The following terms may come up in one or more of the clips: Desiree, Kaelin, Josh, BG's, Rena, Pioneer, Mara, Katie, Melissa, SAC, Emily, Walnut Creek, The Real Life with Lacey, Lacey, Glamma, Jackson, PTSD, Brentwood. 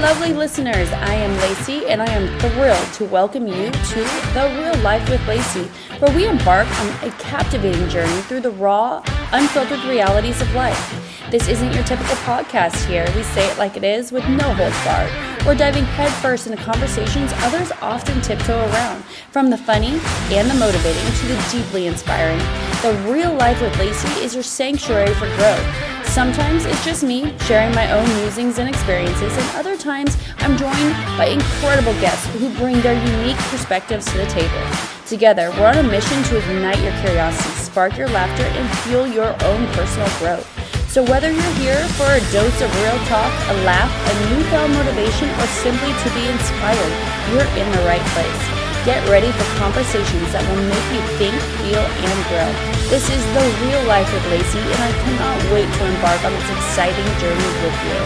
lovely listeners, I am Lacey, and I am thrilled to welcome you to The Real Life with Lacey, where we embark on a captivating journey through the raw, unfiltered realities of life. This isn't your typical podcast here. We say it like it is with no holds barred. We're diving headfirst into conversations others often tiptoe around, from the funny and the motivating to the deeply inspiring. The Real Life with Lacey is your sanctuary for growth. Sometimes it's just me sharing my own musings and experiences, and other times I'm joined by incredible guests who bring their unique perspectives to the table. Together, we're on a mission to ignite your curiosity, spark your laughter, and fuel your own personal growth. So whether you're here for a dose of real talk, a laugh, a newfound motivation, or simply to be inspired, you're in the right place. Get ready for conversations that will make you think, feel, and grow. This is The Real Life with Lacey, and I cannot wait to embark on this exciting journey with you.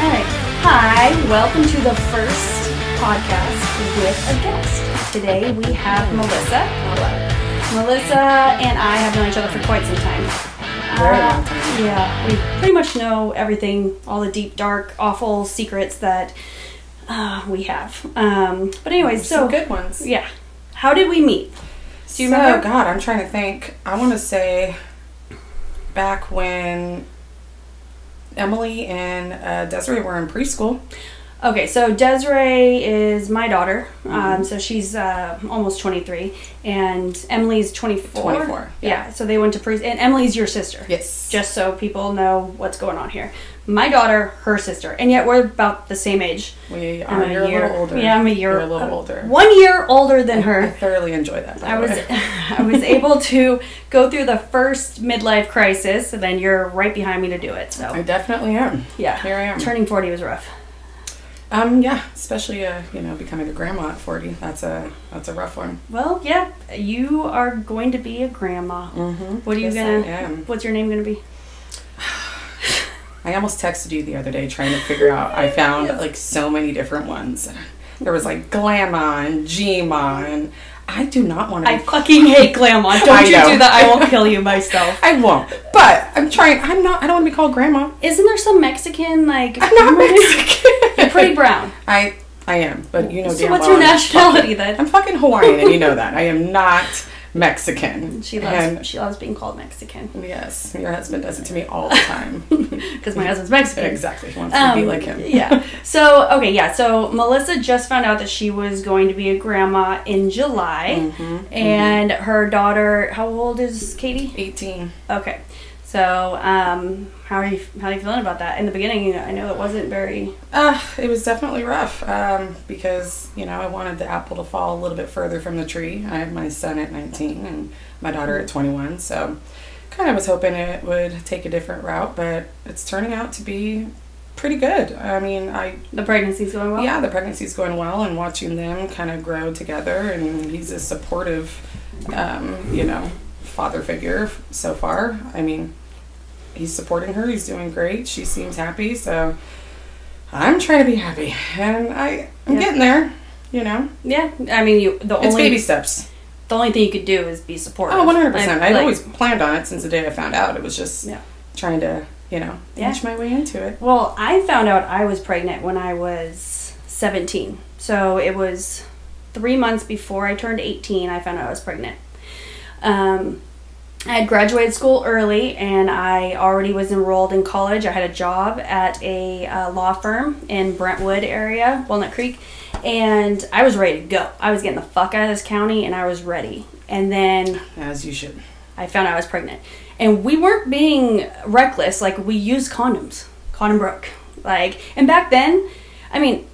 All right. Hi. Welcome to the first podcast with a guest. Today we have Melissa. Hello. Melissa and I have known each other for quite some time. Yeah, we pretty much know everything, all the deep, dark, awful secrets that we have. But anyways, so some good ones. Yeah. How did we meet? Do you remember? Oh God, I'm trying to think. I want to say back when Emily and Desiree were in preschool. Okay, so Desiree is my daughter, so she's almost 23, and Emily's 24. 24. Yeah, so they went to preschool, and Emily's your sister. Yes. Just so people know what's going on here. My daughter, her sister, and yet we're about the same age. We are a little older. Yeah, I'm a year. You're a little older. 1 year older than her. I thoroughly enjoy that. I was able to go through the first midlife crisis, and then you're right behind me to do it. So I definitely am. Yeah. Here I am. Turning 40 was rough. Yeah, especially, becoming a grandma at 40. That's a rough one. Well, yeah, you are going to be a grandma. Mm-hmm. What are you what's your name going to be? I almost texted you the other day trying to figure out, I found like so many different ones. There was like Glamma and G-ma, and I do not want to I fucking hate Glamma. Do that. I will kill you myself. I won't. But I'm trying. I don't want to be called Grandma. Isn't there some Mexican, like... I'm not Mexican. You're pretty brown. I am, but you know so damn well. So what's your nationality then? I'm fucking Hawaiian, and you know that. I am not Mexican. She loves being called Mexican. Yes. Your husband does it to me all the time. Because my husband's Mexican. Exactly. He wants to be like him. Yeah. So, okay, yeah. So, Melissa just found out that she was going to be a grandma in July. Mm-hmm, and her daughter, how old is Katie? 18. Okay. So, how are you feeling about that? In the beginning, I know it wasn't very... it was definitely rough, because, I wanted the apple to fall a little bit further from the tree. I have my son at 19 and my daughter at 21, so kind of was hoping it would take a different route, but it's turning out to be pretty good. I mean, the pregnancy's going well? Yeah, the pregnancy's going well, and watching them kind of grow together, and he's a supportive, father figure so far. I mean, he's supporting her. He's doing great. She seems happy. So I'm trying to be happy, and I'm getting there. Yeah. I mean, it's baby steps. The only thing you could do is be supportive. Oh, 100%. I've always planned on it since the day I found out. It was just trying to inch my way into it. Well, I found out I was pregnant when I was 17. So it was 3 months before I turned 18. I found out I was pregnant. I had graduated school early, and I already was enrolled in college. I had a job at a law firm in Brentwood area, Walnut Creek, and I was ready to go. I was getting the fuck out of this county, and I was ready. And then... As you should. I found out I was pregnant. And we weren't being reckless. Like, we used condoms. Condom broke. Like, and back then, I mean,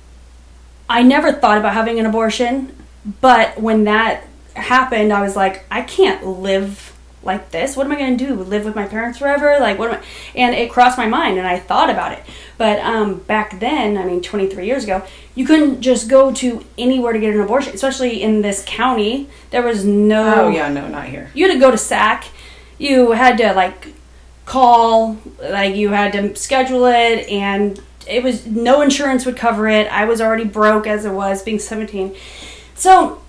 I never thought about having an abortion, but when that happened, I was like, I can't live... like this. What am I going to do? Live with my parents forever? Like, what am I? And it crossed my mind, and I thought about it. But back then, 23 years ago, you couldn't just go to anywhere to get an abortion, especially in this county. There was no... Oh, yeah, no, not here. You had to go to SAC. You had to, call. You had to schedule it, and it was... No insurance would cover it. I was already broke as it was, being 17. So,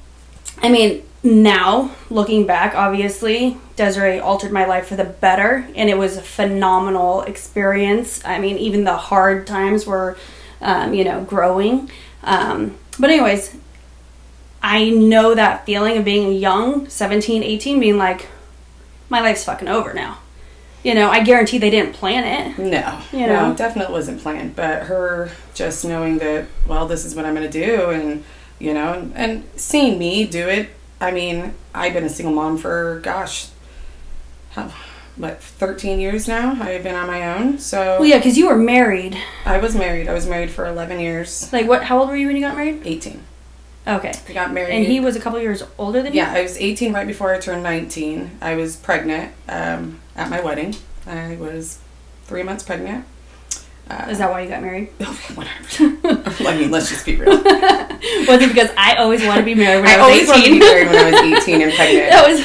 now, looking back, obviously, Desiree altered my life for the better, and it was a phenomenal experience. Even the hard times were you know, growing. But anyways, I know that feeling of being young, 17, 18, being like, my life's fucking over now. You know, I guarantee they didn't plan it. No. You know? No, definitely wasn't planned. But her just knowing that, well, this is what I'm going to do, and, you know, and seeing me do it. I mean, I've been a single mom for, gosh, what, 13 years now? I've been on my own, so... Well, yeah, because you were married. I was married. I was married for 11 years. Like, what? How old were you when you got married? 18. Okay. I got married. And he was a couple years older than you? Yeah, I was 18 right before I turned 19. I was pregnant at my wedding. I was 3 months pregnant. Is that why you got married? 100%. I mean, let's just be real. Was it because I always wanted to be married when I was 18? I always wanted to be married when I was 18 and pregnant. That was...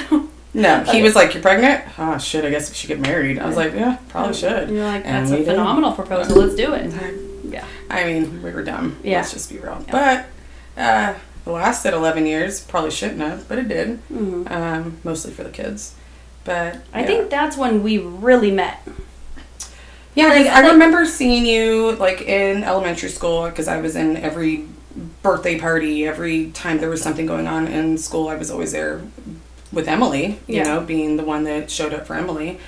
No, he was like, you're pregnant? Oh, shit, I guess we should get married. I was like, yeah, probably should. You're like, that's a phenomenal proposal. Let's do it. Yeah. I mean, we were dumb. Yeah. Let's just be real. Yeah. But it lasted 11 years. Probably shouldn't have, but it did. Mm-hmm. Mostly for the kids. But I think that's when we really met. Yeah, like, I remember seeing you, like, in elementary school, because I was in every birthday party. Every time there was something going on in school, I was always there with Emily, you know, being the one that showed up for Emily.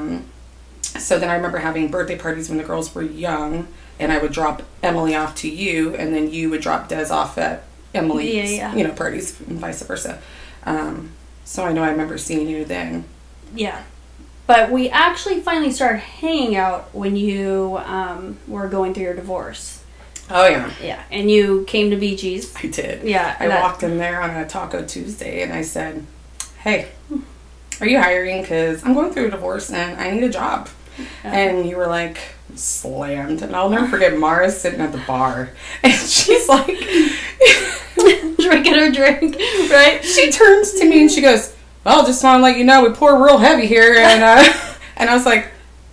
So then I remember having birthday parties when the girls were young, and I would drop Emily off to you, and then you would drop Des off at Emily's, you know, parties, and vice versa. So I know I remember seeing you then. Yeah. But we actually finally started hanging out when you were going through your divorce. Oh, yeah. Yeah. And you came to BG's. I did. Yeah. I walked in there on a Taco Tuesday, and I said, hey, are you hiring? Because I'm going through a divorce, and I need a job. And you were like, slammed. And I'll never forget Mara sitting at the bar. And she's like... drinking her drink, right? She turns to me, and she goes... Well, just want to let you know we pour real heavy here, and I was like,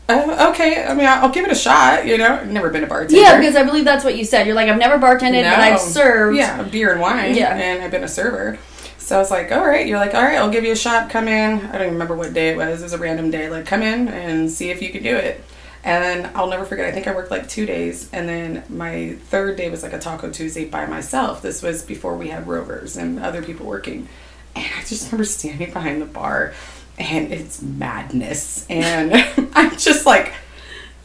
oh, okay. I mean, I'll give it a shot. You know, I've never been a bartender. Yeah, because I believe that's what you said. You're like, I've never bartended, but I've served. Yeah, beer and wine. Yeah, and I've been a server. So I was like, all right. You're like, all right. I'll give you a shot. Come in. I don't even remember what day it was. It was a random day. Like, come in and see if you can do it. And I'll never forget. I think I worked like 2 days, and then my third day was like a Taco Tuesday by myself. This was before we had rovers and other people working. And I just remember standing behind the bar, and it's madness. And I'm just like,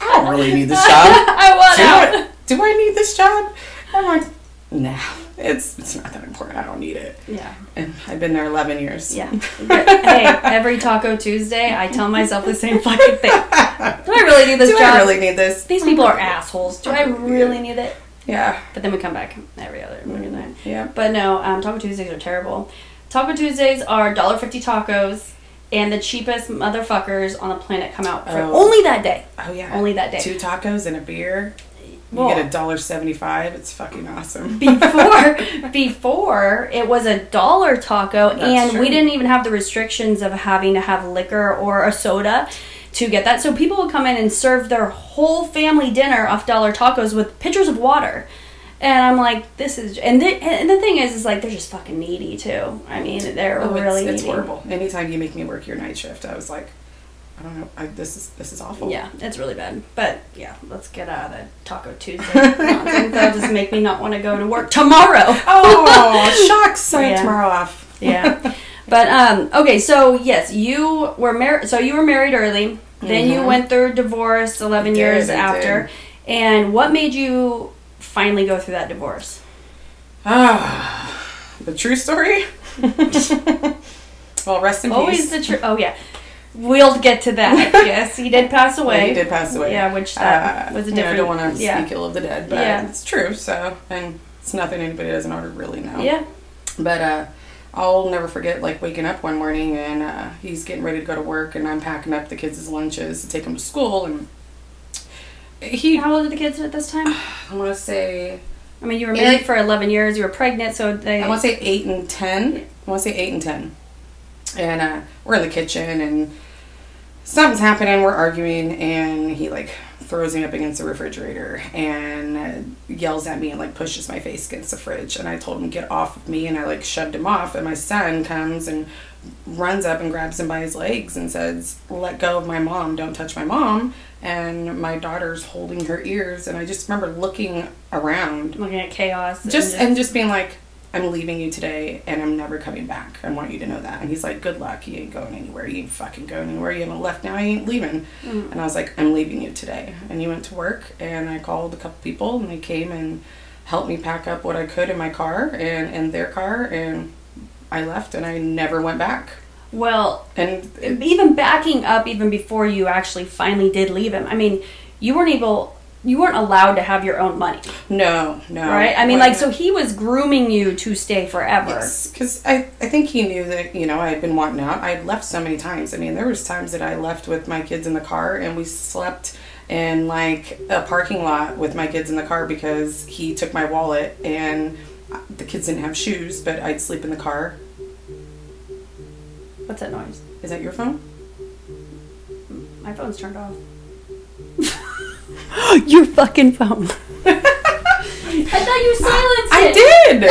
I don't really need this job. I want out. Do I need this job? I'm like, nah, it's not that important. I don't need it. Yeah. And I've been there 11 years. Yeah. But, hey, every Taco Tuesday, I tell myself the same fucking thing. Do I really need this job? Do I really need this? These people are assholes. Do I really need it? Yeah. But then we come back every other night. Yeah. But no, Taco Tuesdays are terrible. Taco Tuesdays are $1.50 tacos, and the cheapest motherfuckers on the planet come out for only that day. Oh, yeah. Only that day. 2 tacos and a beer. You get $1.75. It's fucking awesome. Before, it was $1 taco, and we didn't even have the restrictions of having to have liquor or a soda to get that. So people would come in and serve their whole family dinner off $1 tacos with pitchers of water. And I'm like, this is... And the thing is like, they're just fucking needy, too. I mean, they're really needy. It's horrible. Anytime you make me work your night shift, I was like, I don't know. This is awful. Yeah, it's really bad. But, yeah, let's get out of the Taco Tuesday nonsense. That'll just make me not want to go to work tomorrow. Oh, shucks. I have tomorrow off. Yeah. But, okay, so, yes, you were married. So you were married early. Mm-hmm. Then you went through divorce 11 years after. And what made you... finally go through that divorce? The true story? Well, rest in peace. Always the true... Oh, yeah. We'll get to that. Yes, he did pass away. Well, he did pass away. Yeah, which was a different... I don't want to speak ill of the dead, but it's true, so... And it's nothing anybody doesn't already really know. Yeah. But I'll never forget, like, waking up one morning, and he's getting ready to go to work, and I'm packing up the kids' lunches to take them to school, and... How old are the kids at this time? I want to say... I mean, you were married for 11 years. You were pregnant, so they... I want to say 8 and 10. Yeah. I want to say 8 and 10. And we're in the kitchen, and something's happening. We're arguing, and he, like, throws me up against the refrigerator and yells at me and, like, pushes my face against the fridge. And I told him, get off of me, and I, like, shoved him off. And my son comes and runs up and grabs him by his legs and says, "Let go of my mom, don't touch my mom." And my daughter's holding her ears, and I just remember looking around, looking at chaos, just being like, "I'm leaving you today and I'm never coming back. I want you to know that." And he's like, "Good luck. You ain't going anywhere. You ain't fucking going anywhere. You haven't left now. You ain't leaving." Mm. And I was like, "I'm leaving you today." And he went to work, and I called a couple people, and they came and helped me pack up what I could in my car and in their car, and I left, and I never went back. Well, and even backing up, even before you actually finally did leave him, I mean, you weren't allowed to have your own money. No. Right? I mean, like, so he was grooming you to stay forever. Yes, because I think he knew that, you know, I had been wanting out. I had left so many times. I mean, there was times that I left with my kids in the car, and we slept in, like, a parking lot with my kids in the car because he took my wallet, and the kids didn't have shoes, but I'd sleep in the car. What's that noise? Is that your phone? My phone's turned off. Your fucking phone. I thought you silenced it. I did.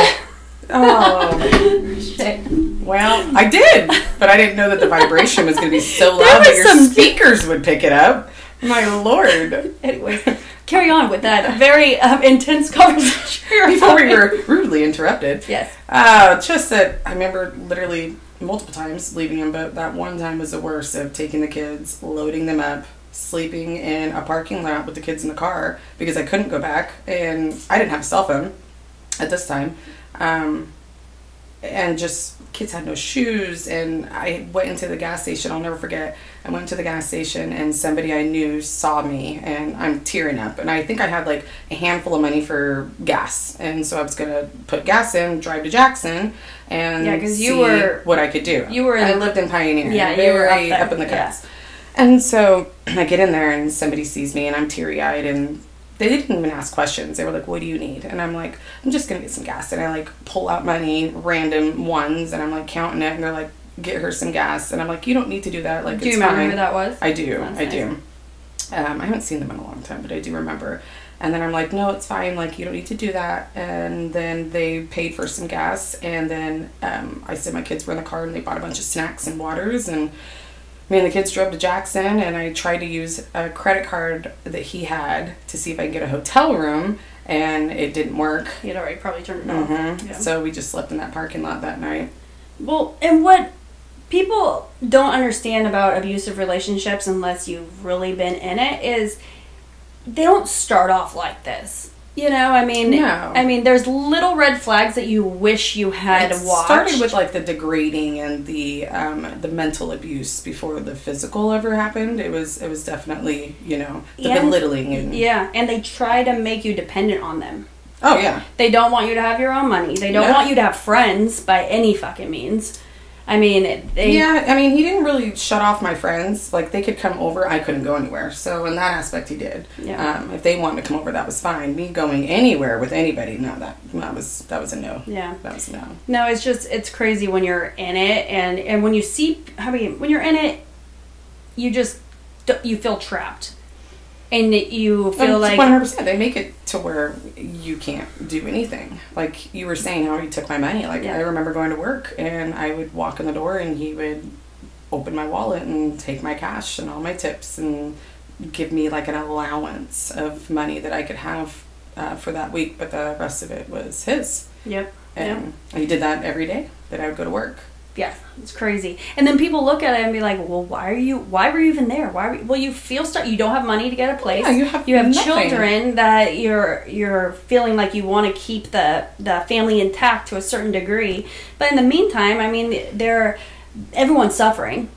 Oh shit. Well, I did, but I didn't know that the vibration was going to be so loud that your speakers would pick it up. My lord. Anyways, carry on with that very intense conversation before we were rudely interrupted. Yes. Just that I remember literally multiple times leaving him, but that one time was the worst, of taking the kids, loading them up, sleeping in a parking lot with the kids in the car because I couldn't go back, and I didn't have a cell phone at this time, and just kids had no shoes. And I went into the gas station. I'll never forget, I went to the gas station and somebody I knew saw me, and I'm tearing up, and I think I had like a handful of money for gas, and so I was gonna put gas in, drive to Jackson, and see what I could do. I lived in Pioneer. Yeah, you were up in the cuts. Yeah. And so I get in there, and somebody sees me, and I'm teary-eyed, and they didn't even ask questions. They were like, "What do you need?" And I'm like, "I'm just going to get some gas." And I, like, pull out money, random ones, and I'm, like, counting it, and they're like, "Get her some gas." And I'm like, "You don't need to do that. Like, do you remember who that was?" I do. That's nice. Do. I haven't seen them in a long time, but I do remember. And then I'm like, "No, it's fine. Like, you don't need to do that." And then they paid for some gas, and then I said my kids were in the car, and they bought a bunch of snacks and waters, and me and the kids drove to Jackson, and I tried to use a credit card that he had to see if I could get a hotel room, and it didn't work. You'd already probably turned it off. Mm-hmm. Yeah. So we just slept in that parking lot that night. Well, and what people don't understand about abusive relationships, unless you've really been in it, is they don't start off like this. You know, I mean, no. I mean, there's little red flags that you wish you had watched. Started with like the degrading and the mental abuse before the physical ever happened. It was definitely, you know, the belittling. And yeah, and they try to make you dependent on them. Oh yeah. They don't want you to have your own money. They don't want you to have friends by any fucking means. I mean, he didn't really shut off my friends. Like, they could come over, I couldn't go anywhere. So, in that aspect, he did. Yeah. If they wanted to come over, that was fine. Me going anywhere with anybody, no, that was a no. Yeah. That was a no. No, it's just, it's crazy when you're in it, and when you see, I mean, when you're in it, you just, you feel trapped. And you feel like 100%. They make it to where you can't do anything. Like you were saying, how he took my money. Like I remember going to work, and I would walk in the door, and he would open my wallet and take my cash and all my tips, and give me like an allowance of money that I could have for that week, but the rest of it was his. Yep. And he did that every day that I would go to work. Yeah, it's crazy. And then people look at it and be like, "Well, why were you even there? You feel stuck. You don't have money to get a place. Yeah, you have children that you're feeling like you want to keep the family intact to a certain degree. But in the meantime, I mean, everyone's suffering.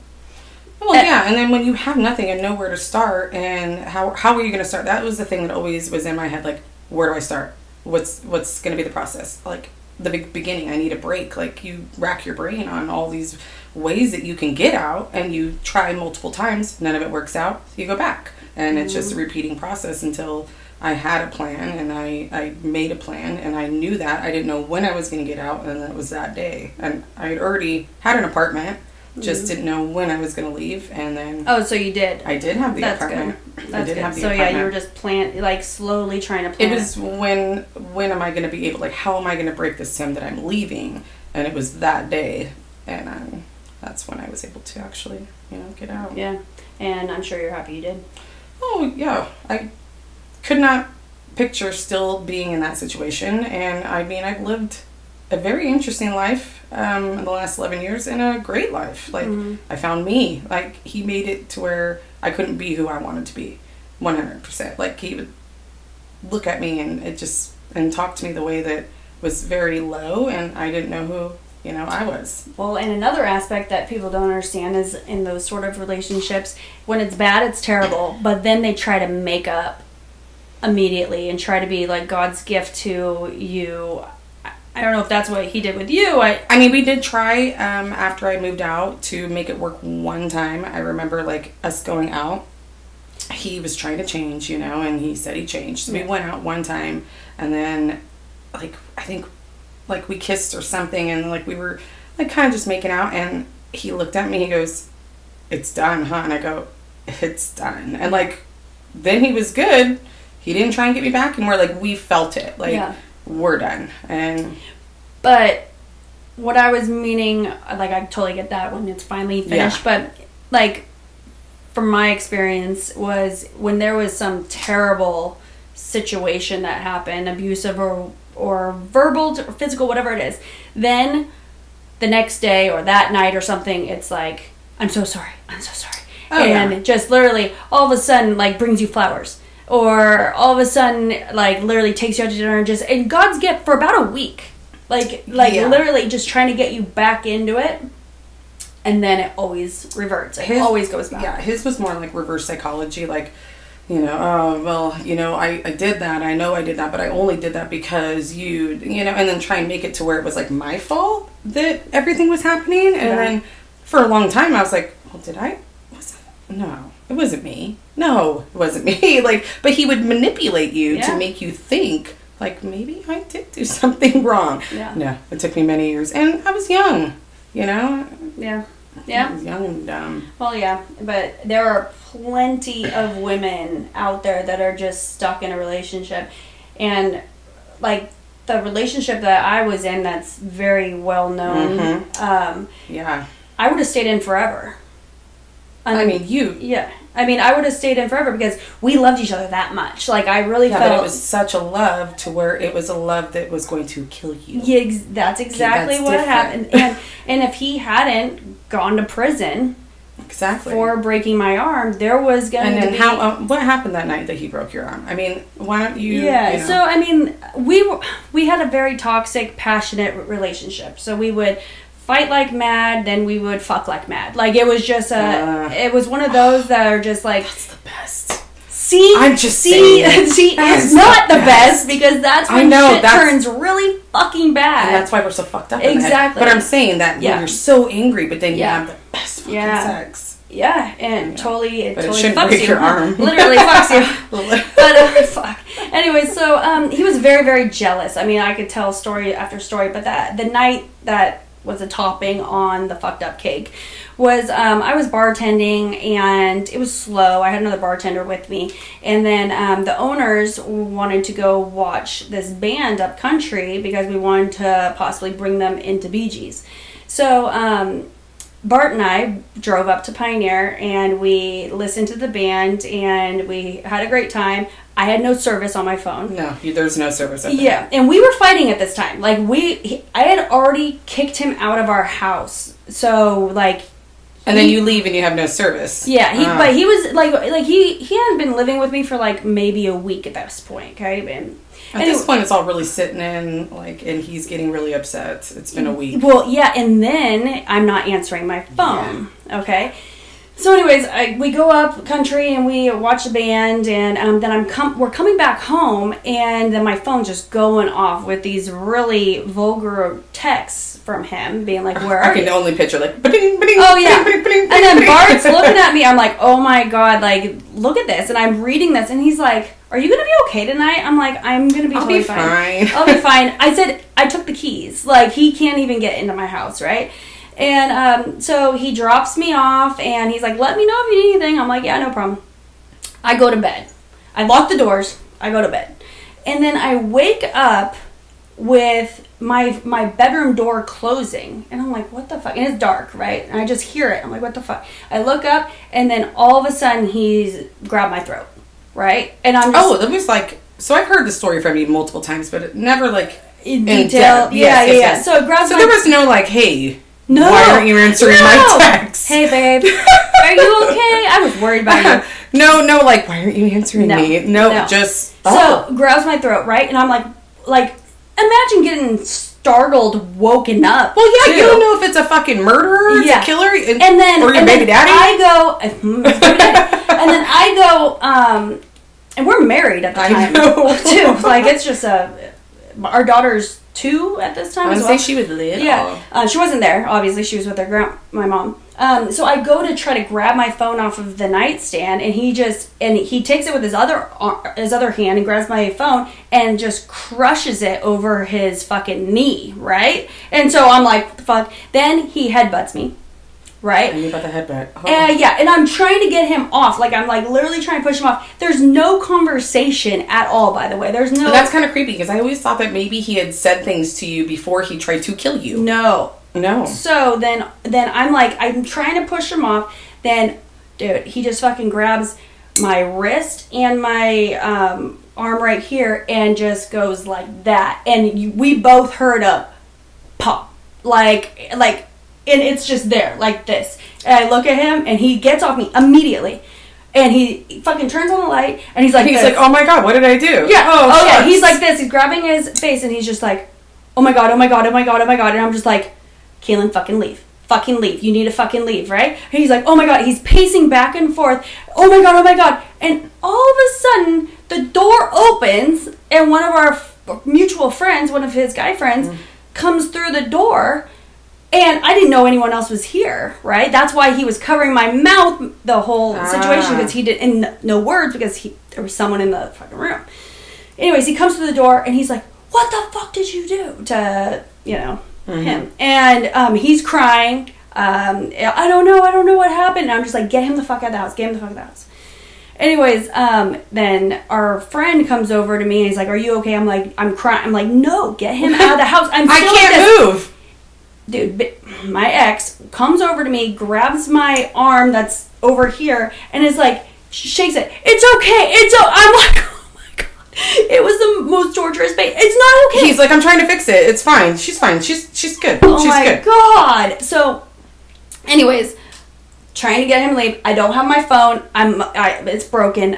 Well, yeah, and then when you have nothing and nowhere to start, and how are you going to start? That was the thing that always was in my head, like, where do I start? What's going to be the process? Like, the big beginning, I need a break. Like, you rack your brain on all these ways that you can get out, and you try multiple times, none of it works out, you go back, and it's just a repeating process until I had a plan, and I made a plan, and I knew that I didn't know when I was going to get out, and that was that day, and I had already had an apartment, just didn't know when I was going to leave, and then... Oh, so you did. I did have the apartment. That's good. I did have the apartment. So, yeah, you were just slowly trying to plan it. It was, when am I going to be able... Like, how am I going to break this time that I'm leaving? And it was that day, and that's when I was able to actually, you know, get out. Yeah, and I'm sure you're happy you did. Oh, yeah. I could not picture still being in that situation, and I mean, I've lived a very interesting life in the last 11 years and a great life. Like, mm-hmm. I found me. Like, he made it to where I couldn't be who I wanted to be 100%. Like, he would look at me and it just, and talk to me the way that was very low, and I didn't know who, you know, I was. Well, and another aspect that people don't understand is in those sort of relationships, when it's bad, it's terrible, but then they try to make up immediately and try to be like God's gift to you. I don't know if that's what he did with you. I mean, we did try after I moved out to make it work one time. I remember, like, us going out. He was trying to change, you know, and he said he changed. So we went out one time, and then, like, I think, like, we kissed or something, and, like, we were, like, kind of just making out, and he looked at me, he goes, "It's done, huh?" And I go, "It's done." And, like, then he was good. He didn't try and get me back, and we're like, we felt it. Like, yeah. We're done. And but what I was meaning, like, I totally get that when it's finally finished, yeah. But, like, from my experience was when there was some terrible situation that happened, abusive or verbal or physical, whatever it is, then the next day or that night or something, it's like, "I'm so sorry, I'm so sorry." Oh, and yeah. Just literally all of a sudden, like, brings you flowers. Or all of a sudden, like, literally takes you out to dinner and just, and God's gift for about a week. Like yeah. Literally just trying to get you back into it. And then it always reverts. It always goes back. Yeah, his was more like reverse psychology. Like, you know, oh, well, you know, I did that. I know I did that, but I only did that because you know, and then try and make it to where it was like my fault that everything was happening. And yeah. Then for a long time I was like, well, did I? Was it? No, it wasn't me. No, it wasn't me. Like, but he would manipulate you yeah. to make you think like maybe I did do something wrong. Yeah. No, it took me many years, and I was young. You know? Yeah. Yeah. I was young and dumb. Well, yeah. But there are plenty of women out there that are just stuck in a relationship. And, like, the relationship that I was in that's very well known. Mm-hmm. Yeah. I would have stayed in forever. Yeah. I mean, I would have stayed in forever because we loved each other that much. Like, I really felt... Yeah, but it was such a love to where it was a love that was going to kill you. Yeah, that's exactly what happened. And if he hadn't gone to prison... Exactly. ...for breaking my arm, there was going to be... And then how... what happened that night that he broke your arm? I mean, why don't you... Yeah, you know. So, I mean, we had a very toxic, passionate relationship. So, we would... fight like mad, then we would fuck like mad. Like, it was just it was one of those that are just like... That's the best. See? I'm just saying. See, it's not the best, because that's when shit turns really fucking bad. And that's why we're so fucked up. Exactly. But I'm saying that when you're so angry, but then you have the best fucking sex. Yeah, and it totally fucks you. Your arm. Literally fucks you. But, fuck. Anyway, so, he was very, very jealous. I mean, I could tell story after story, but the night that... was a topping on the fucked up cake was I was bartending, and it was slow. I had another bartender with me, and then the owners wanted to go watch this band up country because we wanted to possibly bring them into BG's. So Bart and I drove up to Pioneer, and we listened to the band, and we had a great time. I had no service on my phone. No, there's no service. Yeah, and we were fighting at this time. Like, I had already kicked him out of our house. So, like... And then you leave and you have no service. Yeah, but he was, like he hadn't been living with me for, like, maybe a week at this point, okay? And at this point, it's all really sitting in, like, and he's getting really upset. It's been a week. Well, yeah, and then I'm not answering my phone, okay? So anyways, we go up country and we watch the band, and then we're coming back home, and then my phone's just going off with these really vulgar texts from him being like, "Where are you?" I can only picture like, ba-ding, ba-ding, oh yeah, ba-ding, ba-ding, ba-ding, and then Bart's looking at me. I'm like, oh my god, like, look at this, and I'm reading this, and he's like, "Are you gonna be okay tonight?" I'm like, "I'm gonna be totally fine. I'll be fine." I said, "I took the keys. Like, he can't even get into my house, right?" And so he drops me off, and he's like, "Let me know if you need anything." I'm like, "Yeah, no problem." I go to bed. I lock the doors. I go to bed. And then I wake up with my bedroom door closing, and I'm like, what the fuck? And it's dark, right? And I just hear it. I'm like, what the fuck? I look up, and then all of a sudden he's grabbed my throat, right? And I'm just, oh, it was like, so I've heard the story from you multiple times, but it never like in detail. Yeah. So it grabbed. So there was no like, hey. No. Why aren't you answering my texts? Hey, babe. Are you okay? I was worried about you. No, like, why aren't you answering me? No, just... Oh. So, grabs my throat, right? And I'm like, imagine getting startled, woken up. Well, yeah, too. You don't know if it's a fucking murderer, it's a killer, and then, or your and baby then daddy. I go, and we're married at the time, too. Like, it's just a... Our daughter's 2 at this time. I would say she was little. Yeah, she wasn't there. Obviously, she was with her my mom. So I go to try to grab my phone off of the nightstand, and he takes it with his other hand and grabs my phone and just crushes it over his fucking knee, right? And so I'm like, what the fuck? Then he headbutts me. Right? I knew about the headbutt. Oh. And I'm trying to get him off. Like, I'm, like, literally trying to push him off. There's no conversation at all, by the way. There's no... But that's kind of creepy, because I always thought that maybe he had said things to you before he tried to kill you. No. So, then I'm, like, I'm trying to push him off. Then, dude, he just fucking grabs my wrist and my arm right here and just goes like that. And we both heard a pop. Like... And it's just there, like this. And I look at him, and he gets off me immediately. And he fucking turns on the light, and he's like, oh my god, what did I do? Yeah, oh yeah. He's like this. He's grabbing his face, and he's just like, oh my god, oh my god, oh my god, oh my god. And I'm just like, Kaelin, fucking leave. Fucking leave. You need to fucking leave, right? And he's like, oh my god. He's pacing back and forth. Oh my god, oh my god. And all of a sudden, the door opens, and one of our mutual friends, one of his guy friends, comes through the door. And I didn't know anyone else was here, right? That's why he was covering my mouth the whole situation, because he didn't, and no words, because there was someone in the fucking room. Anyways, he comes to the door, and he's like, what the fuck did you do to, him? And he's crying. I don't know what happened. And I'm just like, get him the fuck out of the house. Get him the fuck out of the house. Anyways, then our friend comes over to me, and he's like, are you okay? I'm like, I'm crying. I'm like, no, get him out of the house. I'm still I can't like move. Dude, my ex comes over to me, grabs my arm that's over here, and is like, shakes it. It's okay. I'm like, oh my god. It was the most torturous pain. It's not okay. He's like, I'm trying to fix it. It's fine. She's fine. She's good. Oh she's my good. God. So, anyways, trying to get him to leave. I don't have my phone. It's broken.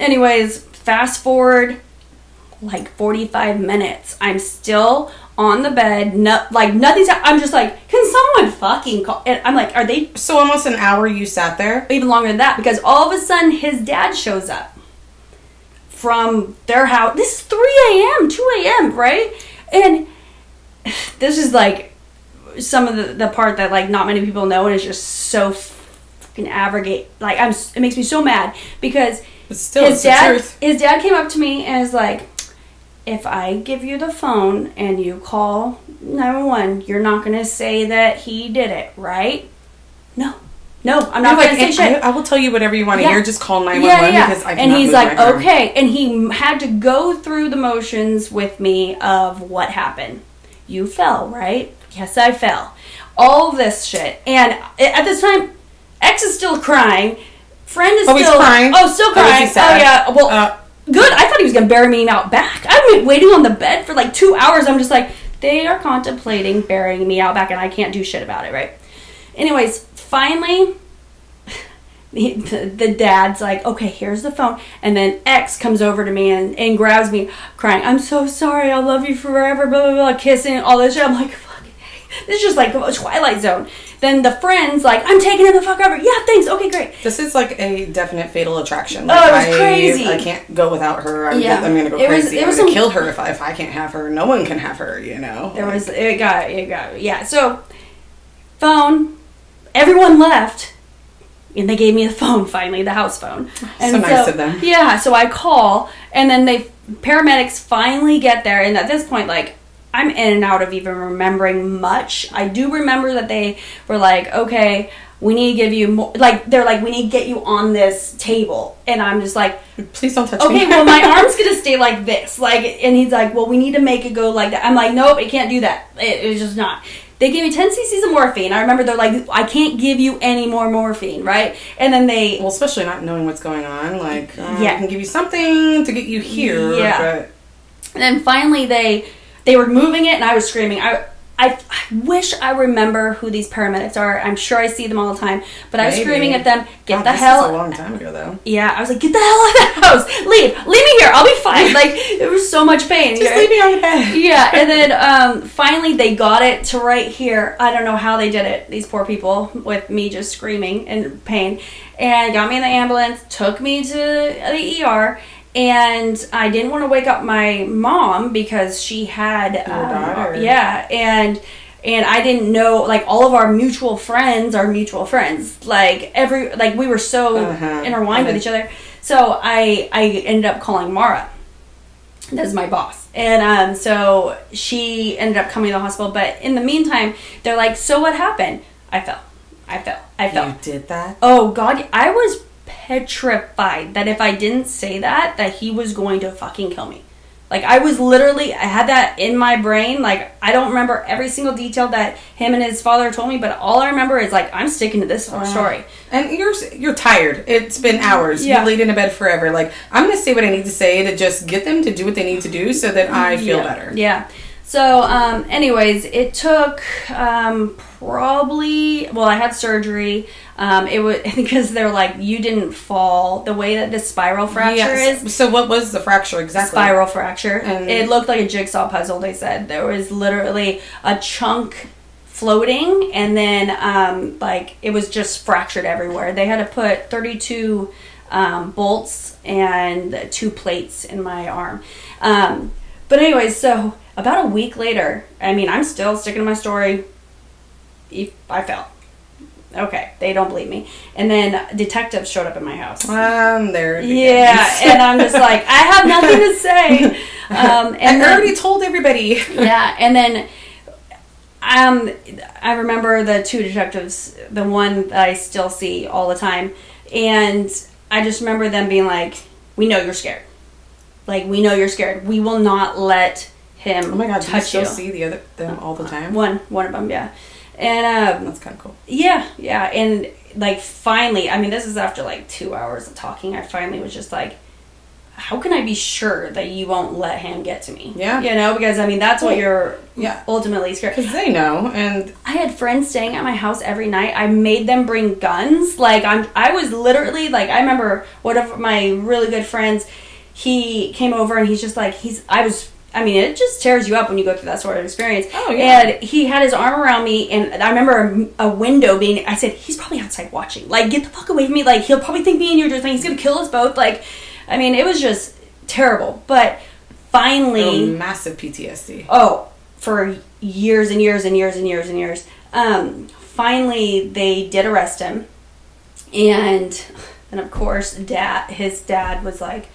Anyways, fast forward like 45 minutes. I'm still on the bed, nothing's. I'm just like, can someone fucking call? And I'm like, are they? So almost an hour you sat there, even longer than that, because all of a sudden his dad shows up from their house. This is 3 a.m., 2 a.m., right? And this is like some of the part that like not many people know, and it's just so fucking abrogate. Like it makes me so mad because still, his dad came up to me and is like, if I give you the phone and you call 911, you're not going to say that he did it, right? No, I'm not going to say shit. I will tell you whatever you want to hear. Just call 911 because I cannot move. And he's like, okay. And he had to go through the motions with me of what happened. You fell, right? Yes, I fell. All this shit. And at this time, ex is still crying. Friend is still crying. Oh, still crying. Oh, yeah. Well... Good. I thought he was going to bury me out back. I've been waiting on the bed for like 2 hours. I'm just like, they are contemplating burying me out back, and I can't do shit about it, right? Anyways, finally, the dad's like, okay, here's the phone. And then ex comes over to me and grabs me, crying, I'm so sorry. I'll love you forever, blah, blah, blah, kissing, all this shit. I'm like, fucking hey. This is just like a Twilight Zone. Then the friend's like, I'm taking it the fuck over. Yeah, thanks. Okay, great. This is like a definite fatal attraction. Like, it was crazy. I can't go without her. I'm going to go crazy. I'm going to kill her if I can't have her. No one can have her, It got. So, phone. Everyone left. And they gave me the phone, finally, the house phone. And so nice of them. Yeah, so I call. And then paramedics finally get there. And at this point, like, I'm in and out of even remembering much. I do remember that they were like, okay, we need to give you more, like, they're like, we need to get you on this table. And I'm just like, please don't touch me. Okay, well, my arm's going to stay like this. Like, and he's like, well, we need to make it go like that. I'm like, nope, it can't do that. It's just not. They gave me 10 cc's of morphine. I remember they're like, I can't give you any more morphine, right? And then they... Well, especially not knowing what's going on. Like, I can give you something to get you here. Yeah. But... And then finally they were moving it and I was screaming. I wish I remember who these paramedics are. I'm sure I see them all the time. But I was screaming at them, get the hell... This was a long time ago, though. Yeah, I was like, get the hell out of that house. Leave. Leave me here. I'll be fine. Like, it was so much pain. Just leave me on the bed. Yeah, and then finally they got it to right here. I don't know how they did it, these poor people, with me just screaming in pain. And got me in the ambulance, took me to the ER. And I didn't want to wake up my mom because she had daughter. Yeah, and I didn't know, like, all of our mutual friends are mutual friends. Like, we were so intertwined with each other. So I ended up calling Mara. That's my boss. And so she ended up coming to the hospital. But in the meantime, they're like, so what happened? I fell. You did that? Oh, God. I was petrified that if I didn't say that he was going to fucking kill me. Like, I was literally, I had that in my brain. Like, I don't remember every single detail that him and his father told me, but all I remember is, like, I'm sticking to this story. And you're tired. It's been hours. Yeah. You laid in a bed forever. Like, I'm going to say what I need to say to just get them to do what they need to do so that I feel better. Yeah. So, anyways, it took, I had surgery. It was because they're like, you didn't fall the way that this spiral fracture is. So what was the fracture exactly? Spiral fracture. And it looked like a jigsaw puzzle. They said there was literally a chunk floating and then, it was just fractured everywhere. They had to put 32, bolts and 2 plates in my arm. But anyways, so about a week later, I mean, I'm still sticking to my story. I fell. Okay, they don't believe me. And then detectives showed up at my house. There it begins. Yeah, and I'm just like, I have nothing to say. I already told everybody. Yeah, and then I remember the 2 detectives, the one that I still see all the time, and I just remember them being like, we know you're scared. Like, we know you're scared. We will not let him touch you. Oh my God, do you still see them all the time? One of them, yeah. And that's kind of cool. Yeah. And, like, finally, I mean, this is after, like, 2 hours of talking, I finally was just like, how can I be sure that you won't let him get to me? Yeah. You know, because, I mean, that's what you're ultimately scared. Because they know, and... I had friends staying at my house every night. I made them bring guns. Like, I was literally, like, I remember one of my really good friends... He came over and he's just like, it just tears you up when you go through that sort of experience. Oh, yeah. And he had his arm around me, and I remember a window being, I said, he's probably outside watching. Like, get the fuck away from me. Like, he'll probably think me and you are just like, he's going to kill us both. Like, I mean, it was just terrible. But finally... massive PTSD. Oh, for years and years and years and years and years. Finally, they did arrest him. And of course, his dad was like,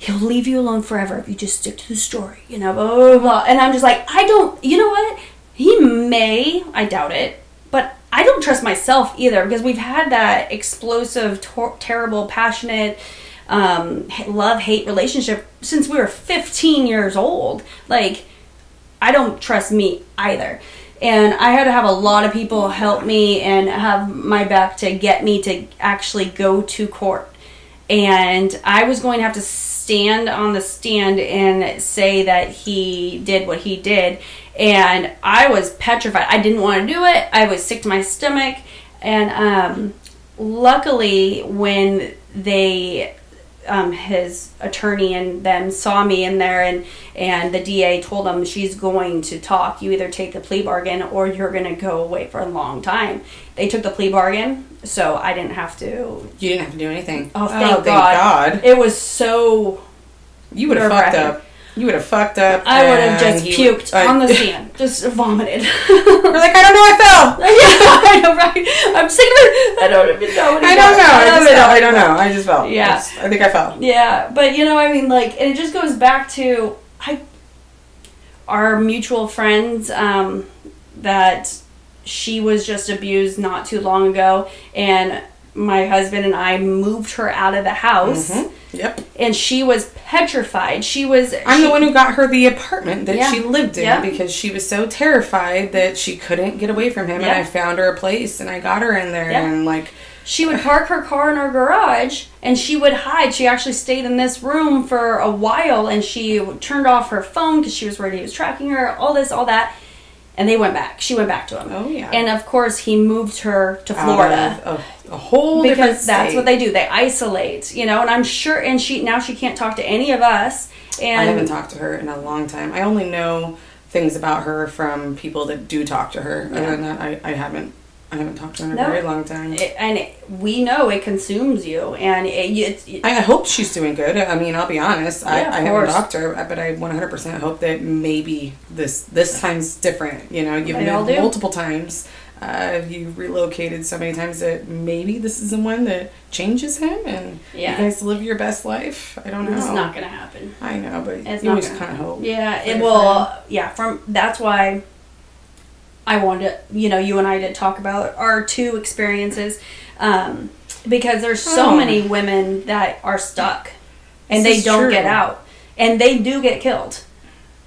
he'll leave you alone forever if you just stick to the story, you know, blah, blah, blah. And I'm just like, you know what? He may, I doubt it, but I don't trust myself either, because we've had that explosive, terrible, passionate, love-hate relationship since we were 15 years old. Like, I don't trust me either. And I had to have a lot of people help me and have my back to get me to actually go to court. And I was going to have to stand on the stand and say that he did what he did. And I was petrified. I didn't want to do it. I was sick to my stomach. And luckily, when they, his attorney and them saw me in there, and the DA told them, she's going to talk. You either take the plea bargain or you're going to go away for a long time. They took the plea bargain. So I didn't have to... You didn't have to do anything. Oh, thank God. It was so... You would have fucked up. I would have just puked on the stand. Just vomited. We're like, I don't know, I fell. Yeah, I know, right? I'm sick of it. I don't even know. I just fell. Yeah. I think I fell. Yeah. But, you know, I mean, like, and it just goes back to... our mutual friends that... she was just abused not too long ago, and my husband and I moved her out of the house. Mm-hmm. Yep. And she was petrified. I'm the one who got her the apartment that she lived in because she was so terrified that she couldn't get away from him. And I found her a place and I got her in there and like... She would park her car in her garage, and she would hide. She actually stayed in this room for a while, and she turned off her phone because she was worried he was tracking her, all this, all that. And they went back. She went back to him. Oh, yeah. And, of course, he moved her to Florida. A whole different state. Because that's what they do. They isolate, you know. And I'm sure, and now she can't talk to any of us. And I haven't talked to her in a long time. I only know things about her from people that do talk to her. Other than that, I haven't. I haven't talked to her in a very long time. We know it consumes you. And I hope she's doing good. I mean, I'll be honest. I haven't talked to her, but I 100% hope that maybe this time's different. You know, you've been multiple times. You relocated so many times that maybe this is the one that changes him and you guys live your best life. I don't know. It's not going to happen. I know, but it's you always kind of hope. Yeah, it will. That's why... I wanted to, you and I did talk about our two experiences because there's so many women that are stuck and they don't get out and they do get killed.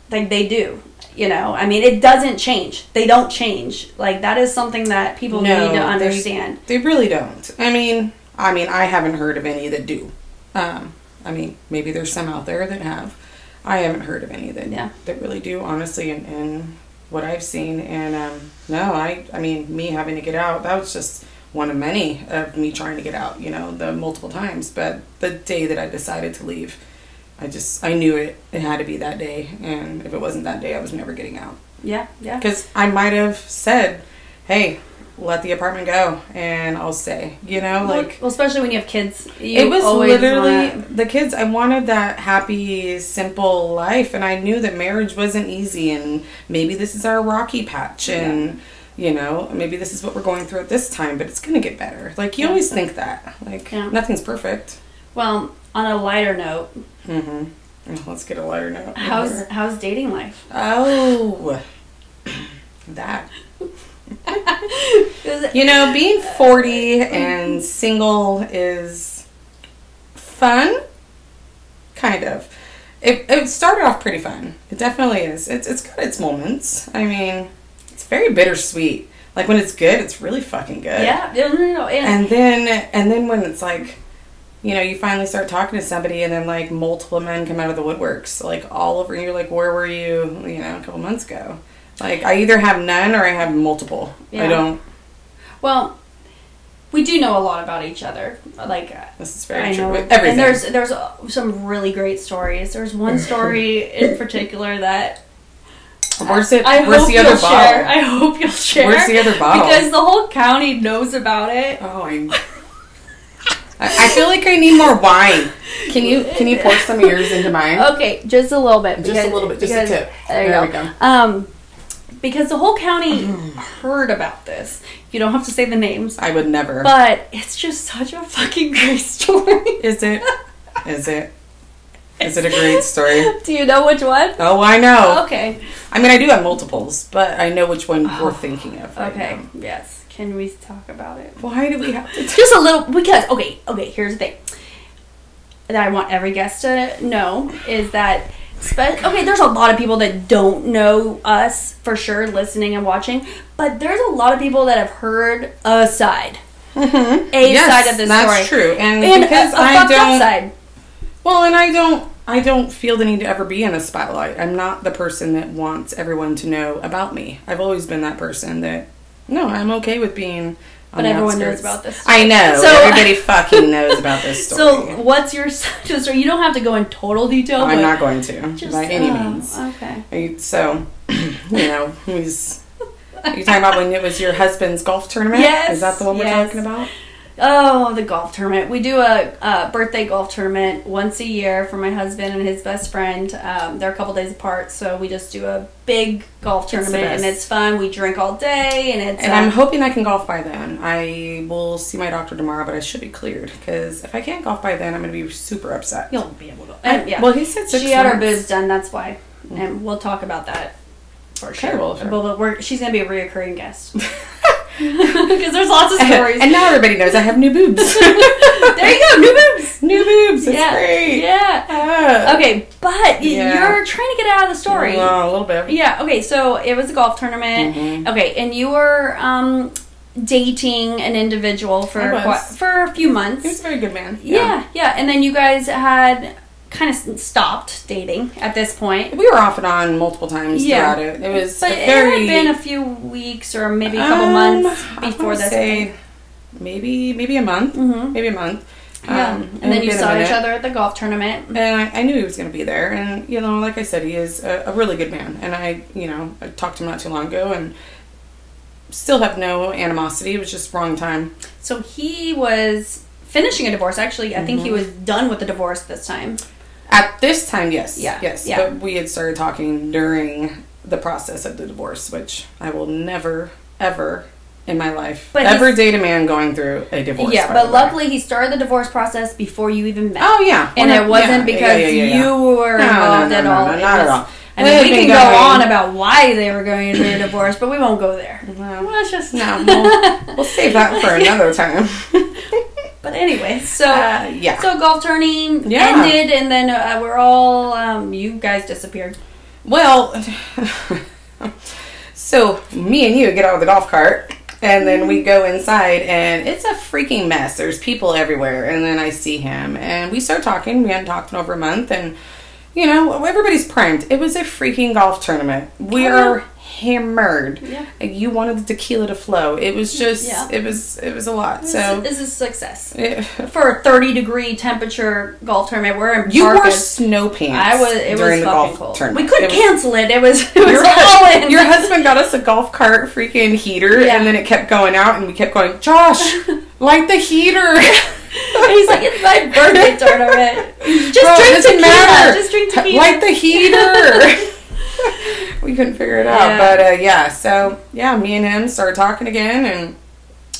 Like they do, I mean, it doesn't change. They don't change. Like that is something that people need to understand. They really don't. I mean, I haven't heard of any that do. I mean, maybe there's some out there that have. I haven't heard of any that really do, honestly, and what I've seen, and I mean me having to get out, that was just one of many of me trying to get out, the multiple times. But the day that I decided to leave, I knew it had to be that day, and if it wasn't that day, I was never getting out. Because I might have said, hey, let the apartment go and I'll stay, well, especially when you have kids. It was literally the kids. I wanted that happy, simple life, and I knew that marriage wasn't easy, and maybe this is our rocky patch, and maybe this is what we're going through at this time, but it's gonna get better. Like you always think that, nothing's perfect. Well, on a lighter note, let's get a lighter note. How's dating life? Oh, that. Being 40 and single is fun, kind of. It started off pretty fun. It definitely is. It's got its moments. I mean, it's very bittersweet. Like when it's good, it's really fucking good. Yeah. No. And then when it's like, you finally start talking to somebody, and then like multiple men come out of the woodworks, like all over, and you're like, where were you? A couple months ago. Like, I either have none or I have multiple. Yeah. I don't... Well, we do know a lot about each other. Like... This is very true. Everything. And there's some really great stories. There's one story in particular that... I hope you'll share. Where's the other bottle? Because the whole county knows about it. Oh, I feel like I need more wine. Can you pour some of yours into mine? Okay, just a little bit. Just a tip. There we go. Because the whole county heard about this. You don't have to say the names. I would never. But it's just such a fucking great story. Is it a great story? Do you know which one? Oh, I know. Okay. I mean, I do have multiples, but I know which one we're thinking of. Right now. Yes. Can we talk about it? Why do we have to? Just a little, because, okay, here's the thing. That I want every guest to know is that... Okay, there's a lot of people that don't know us for sure, listening and watching, but there's a lot of people that have heard a side. Mm-hmm. Side of this story. That's true. And because I don't side. Well, and I don't feel the need to ever be in a spotlight. I'm not the person that wants everyone to know about me. I've always been that person that I'm okay with being on the outskirts. Everyone knows about this story. I know. So, everybody fucking knows about this story. So what's your story? You don't have to go in total detail. I'm not going to. By any means. Okay. So, are you talking about when it was your husband's golf tournament? Yes. Is that the one we're talking about? Oh, the golf tournament. We do a birthday golf tournament once a year for my husband and his best friend. They're a couple days apart, so we just do a big golf tournament, and it's fun. We drink all day, and it's... And I'm hoping I can golf by then. I will see my doctor tomorrow, but I should be cleared, because if I can't golf by then, I'm going to be super upset. You'll be able to. Well, he said 6 months. She had her boobs done, that's why. Mm-hmm. And we'll talk about that for sure. Well, she's going to be a reoccurring guest. Because there's lots of stories. And now everybody knows I have new boobs. There you go, new boobs. New boobs. It's great. Yeah. Okay, but you're trying to get out of the story. A little bit. Yeah, okay, so it was a golf tournament. Mm-hmm. Okay, and you were dating an individual for a few months. He was a very good man. Yeah. And then you guys had kind of stopped dating at this point. We were off and on multiple times throughout it. It was it had been a few weeks or maybe a couple months before this. Say maybe a month. Mm-hmm. Maybe a month. Yeah. And then you saw each other at the golf tournament. And I knew he was going to be there. And, you know, like I said, he is a really good man. And I talked to him not too long ago and still have no animosity. It was just wrong time. So he was finishing a divorce. Actually, I think he was done with the divorce this time. At this time, yes. Yeah. Yes. Yeah. But we had started talking during the process of the divorce, which I will never, ever in my life ever date a man going through a divorce. Yeah, but luckily he started the divorce process before you even met. Oh, yeah. And it wasn't because you were involved at all. No, not at all. I mean, we can go on about why they were going into a divorce, but we won't go there. No. Well, it's just... No, we'll save that for another time. But anyway, so so golf tourney ended, and then we're all... you guys disappeared. Well, so me and you get out of the golf cart, and then we go inside, and it's a freaking mess. There's people everywhere, and then I see him, and we start talking. We hadn't talked in over a month, and... You know, everybody's primed. It was a freaking golf tournament. We are hammered. Yeah. Like you wanted the tequila to flow. It was just, it was a lot. This is a success. For a 30-degree temperature golf tournament. You wore snow pants. It was fucking cold. Tournament. We couldn't cancel it. It was all in. Your husband got us a golf cart freaking heater, and then it kept going out, and we kept going, Josh, light the heater. And he's like, it's my birthday tournament. Just drink tequila. Light the heater. We couldn't figure it out. But, so, me and him started talking again. And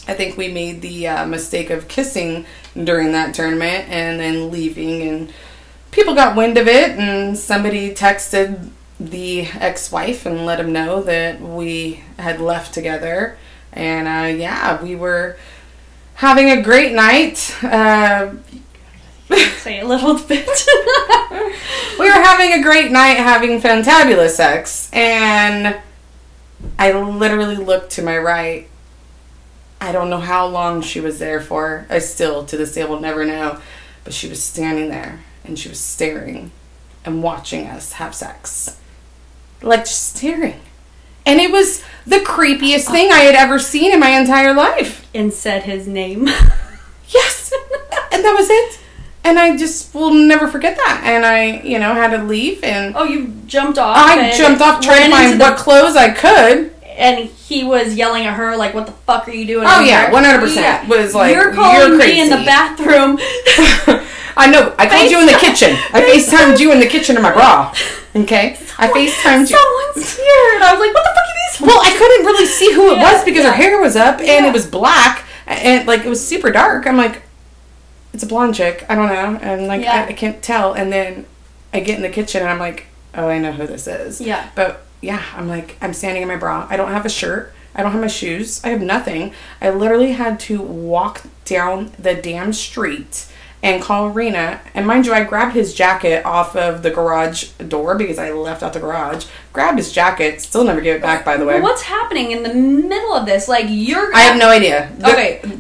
I think we made the mistake of kissing during that tournament and then leaving. And people got wind of it. And somebody texted the ex-wife and let him know that we had left together. And, we were... having a great night. Say a little bit. We were having a great night, having fantabulous sex, and I literally looked to my right. I don't know how long she was there for. I still, to this day, will never know. But she was standing there, and she was staring and watching us have sex. Like, just staring. And it was the creepiest thing I had ever seen in my entire life. And said his name. Yes. And that was it. And I just will never forget that. And I, had to leave. And you jumped off. I jumped off trying to find what clothes I could. And he was yelling at her like, what the fuck are you doing? Oh, yeah, 100%. Yeah. Was like, you're calling me in the bathroom. I know. I called you in the kitchen. I FaceTimed you in the kitchen in my bra. Okay? I FaceTimed you. Someone's here. And I was like, what the fuck are these? Well, I couldn't really see who it was because her hair was up and it was black and, like, it was super dark. I'm like, it's a blonde chick. I don't know. And, like, I can't tell. And then I get in the kitchen and I'm like, oh, I know who this is. Yeah. But, I'm like, I'm standing in my bra. I don't have a shirt. I don't have my shoes. I have nothing. I literally had to walk down the damn street and call Rena. And mind you, I grabbed his jacket off of the garage door because I left out the garage. Grabbed his jacket. Still never gave it back, by the way. What's happening in the middle of this? Like, I have no idea.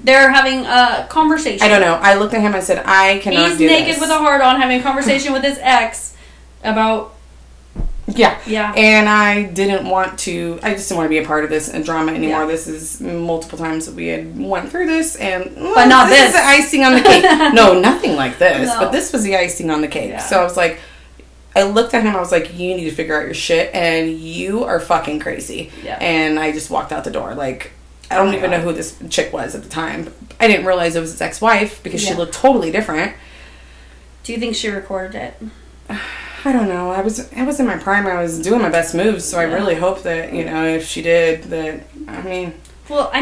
They're having a conversation. I don't know. I looked at him. I said, I cannot do this. He's naked with a heart on having a conversation with his ex about... Yeah. And I didn't want to... I just didn't want to be a part of this drama anymore. Yeah. This is multiple times that we had went through this. But not this. This is the icing on the cake. No, nothing like this. No. But this was the icing on the cake. Yeah. So I was like... I looked at him. I was like, you need to figure out your shit. And you are fucking crazy. Yeah. And I just walked out the door. Like, I don't even know who this chick was at the time. I didn't realize it was his ex-wife because she looked totally different. Do you think she recorded it? I don't know. I was in my prime. I was doing my best moves, so I really hope that, if she did, that,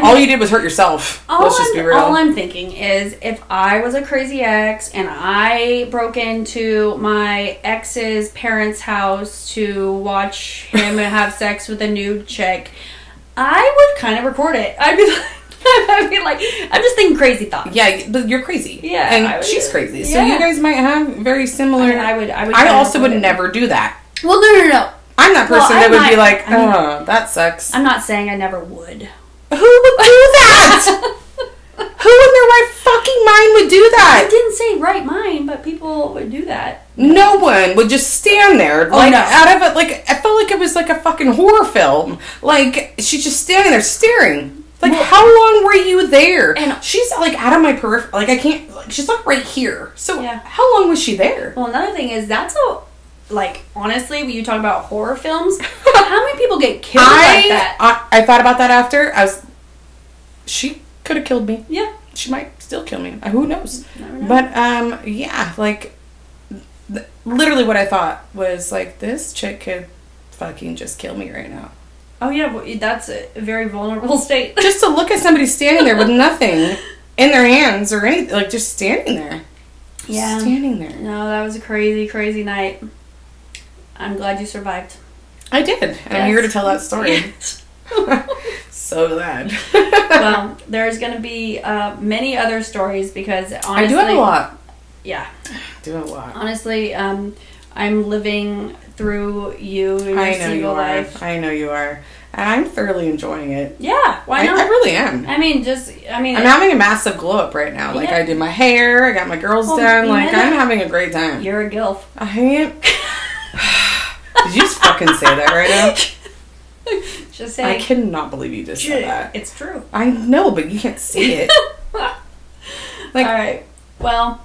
all you did was hurt yourself. Let's just be real. All I'm thinking is if I was a crazy ex and I broke into my ex's parents' house to watch him have sex with a new chick, I would kind of record it. I'd be like, I'm just thinking crazy thoughts. Yeah, but you're crazy. Yeah, and she's crazy. So you guys might have very similar. I mean, I would. I also would never do that. Well, no. I'm that person that would be like, that sucks. I'm not saying I never would. Who would do that? Who in their right fucking mind would do that? I didn't say right mind, but people would do that. No one would just stand there, out of it. Like, I felt like it was like a fucking horror film. Like, she's just standing there staring. Like, how long were you there? And she's like out of my peripheral. Like, I can't. Like, she's not right here. So, how long was she there? Well, another thing is like, honestly, when you talk about horror films, how many people get killed like that? I thought about that after. She could have killed me. Yeah. She might still kill me. Who knows? Never know. But, literally what I thought was, like, this chick could fucking just kill me right now. Oh, yeah. Well, that's a very vulnerable state. Just to look at somebody standing there with nothing in their hands or anything. Like, just standing there. Yeah. Just standing there. No, that was a crazy, crazy night. I'm glad you survived. I did. Yes. I'm here to tell that story. So glad. Well, there's going to be many other stories because honestly... I do have a lot. Yeah. I do have a lot. Honestly, I'm living through you in your single life. I know you are. And I'm thoroughly enjoying it. Yeah. Why not? I really am. I'm having a massive glow up right now. Like, I did my hair. I got my girls done. Like, I'm having a great time. You're a gilf. I am... Did you just fucking say that right now? Just saying. I cannot believe you just said that. It's true. I know, but you can't see it. All right. Well,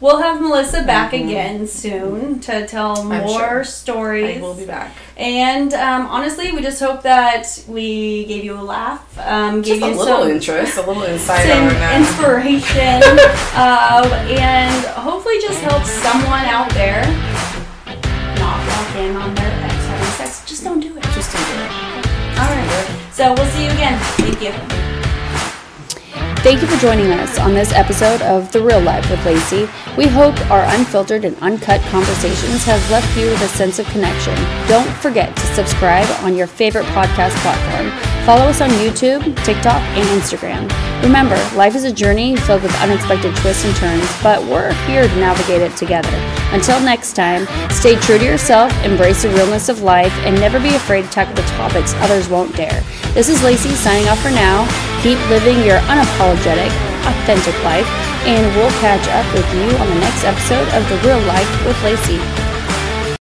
we'll have Melissa back again soon to tell more stories. I will be back. And honestly, we just hope that we gave you a laugh. Gave you some interest, a little insight on that. Inspiration. And hopefully just help someone out there. On their ex having sex. Just don't do it. Just don't do it. Alright. So we'll see you again. Thank you. Thank you for joining us on this episode of The Real Life with Lacey. We hope our unfiltered and uncut conversations have left you with a sense of connection. Don't forget to subscribe on your favorite podcast platform. Follow us on YouTube, TikTok, and Instagram. Remember, life is a journey filled with unexpected twists and turns, but we're here to navigate it together. Until next time, stay true to yourself, embrace the realness of life, and never be afraid to tackle the topics others won't dare. This is Lacey signing off for now. Keep living your unapologetic, authentic life, and we'll catch up with you on the next episode of The Real Life with Lacey.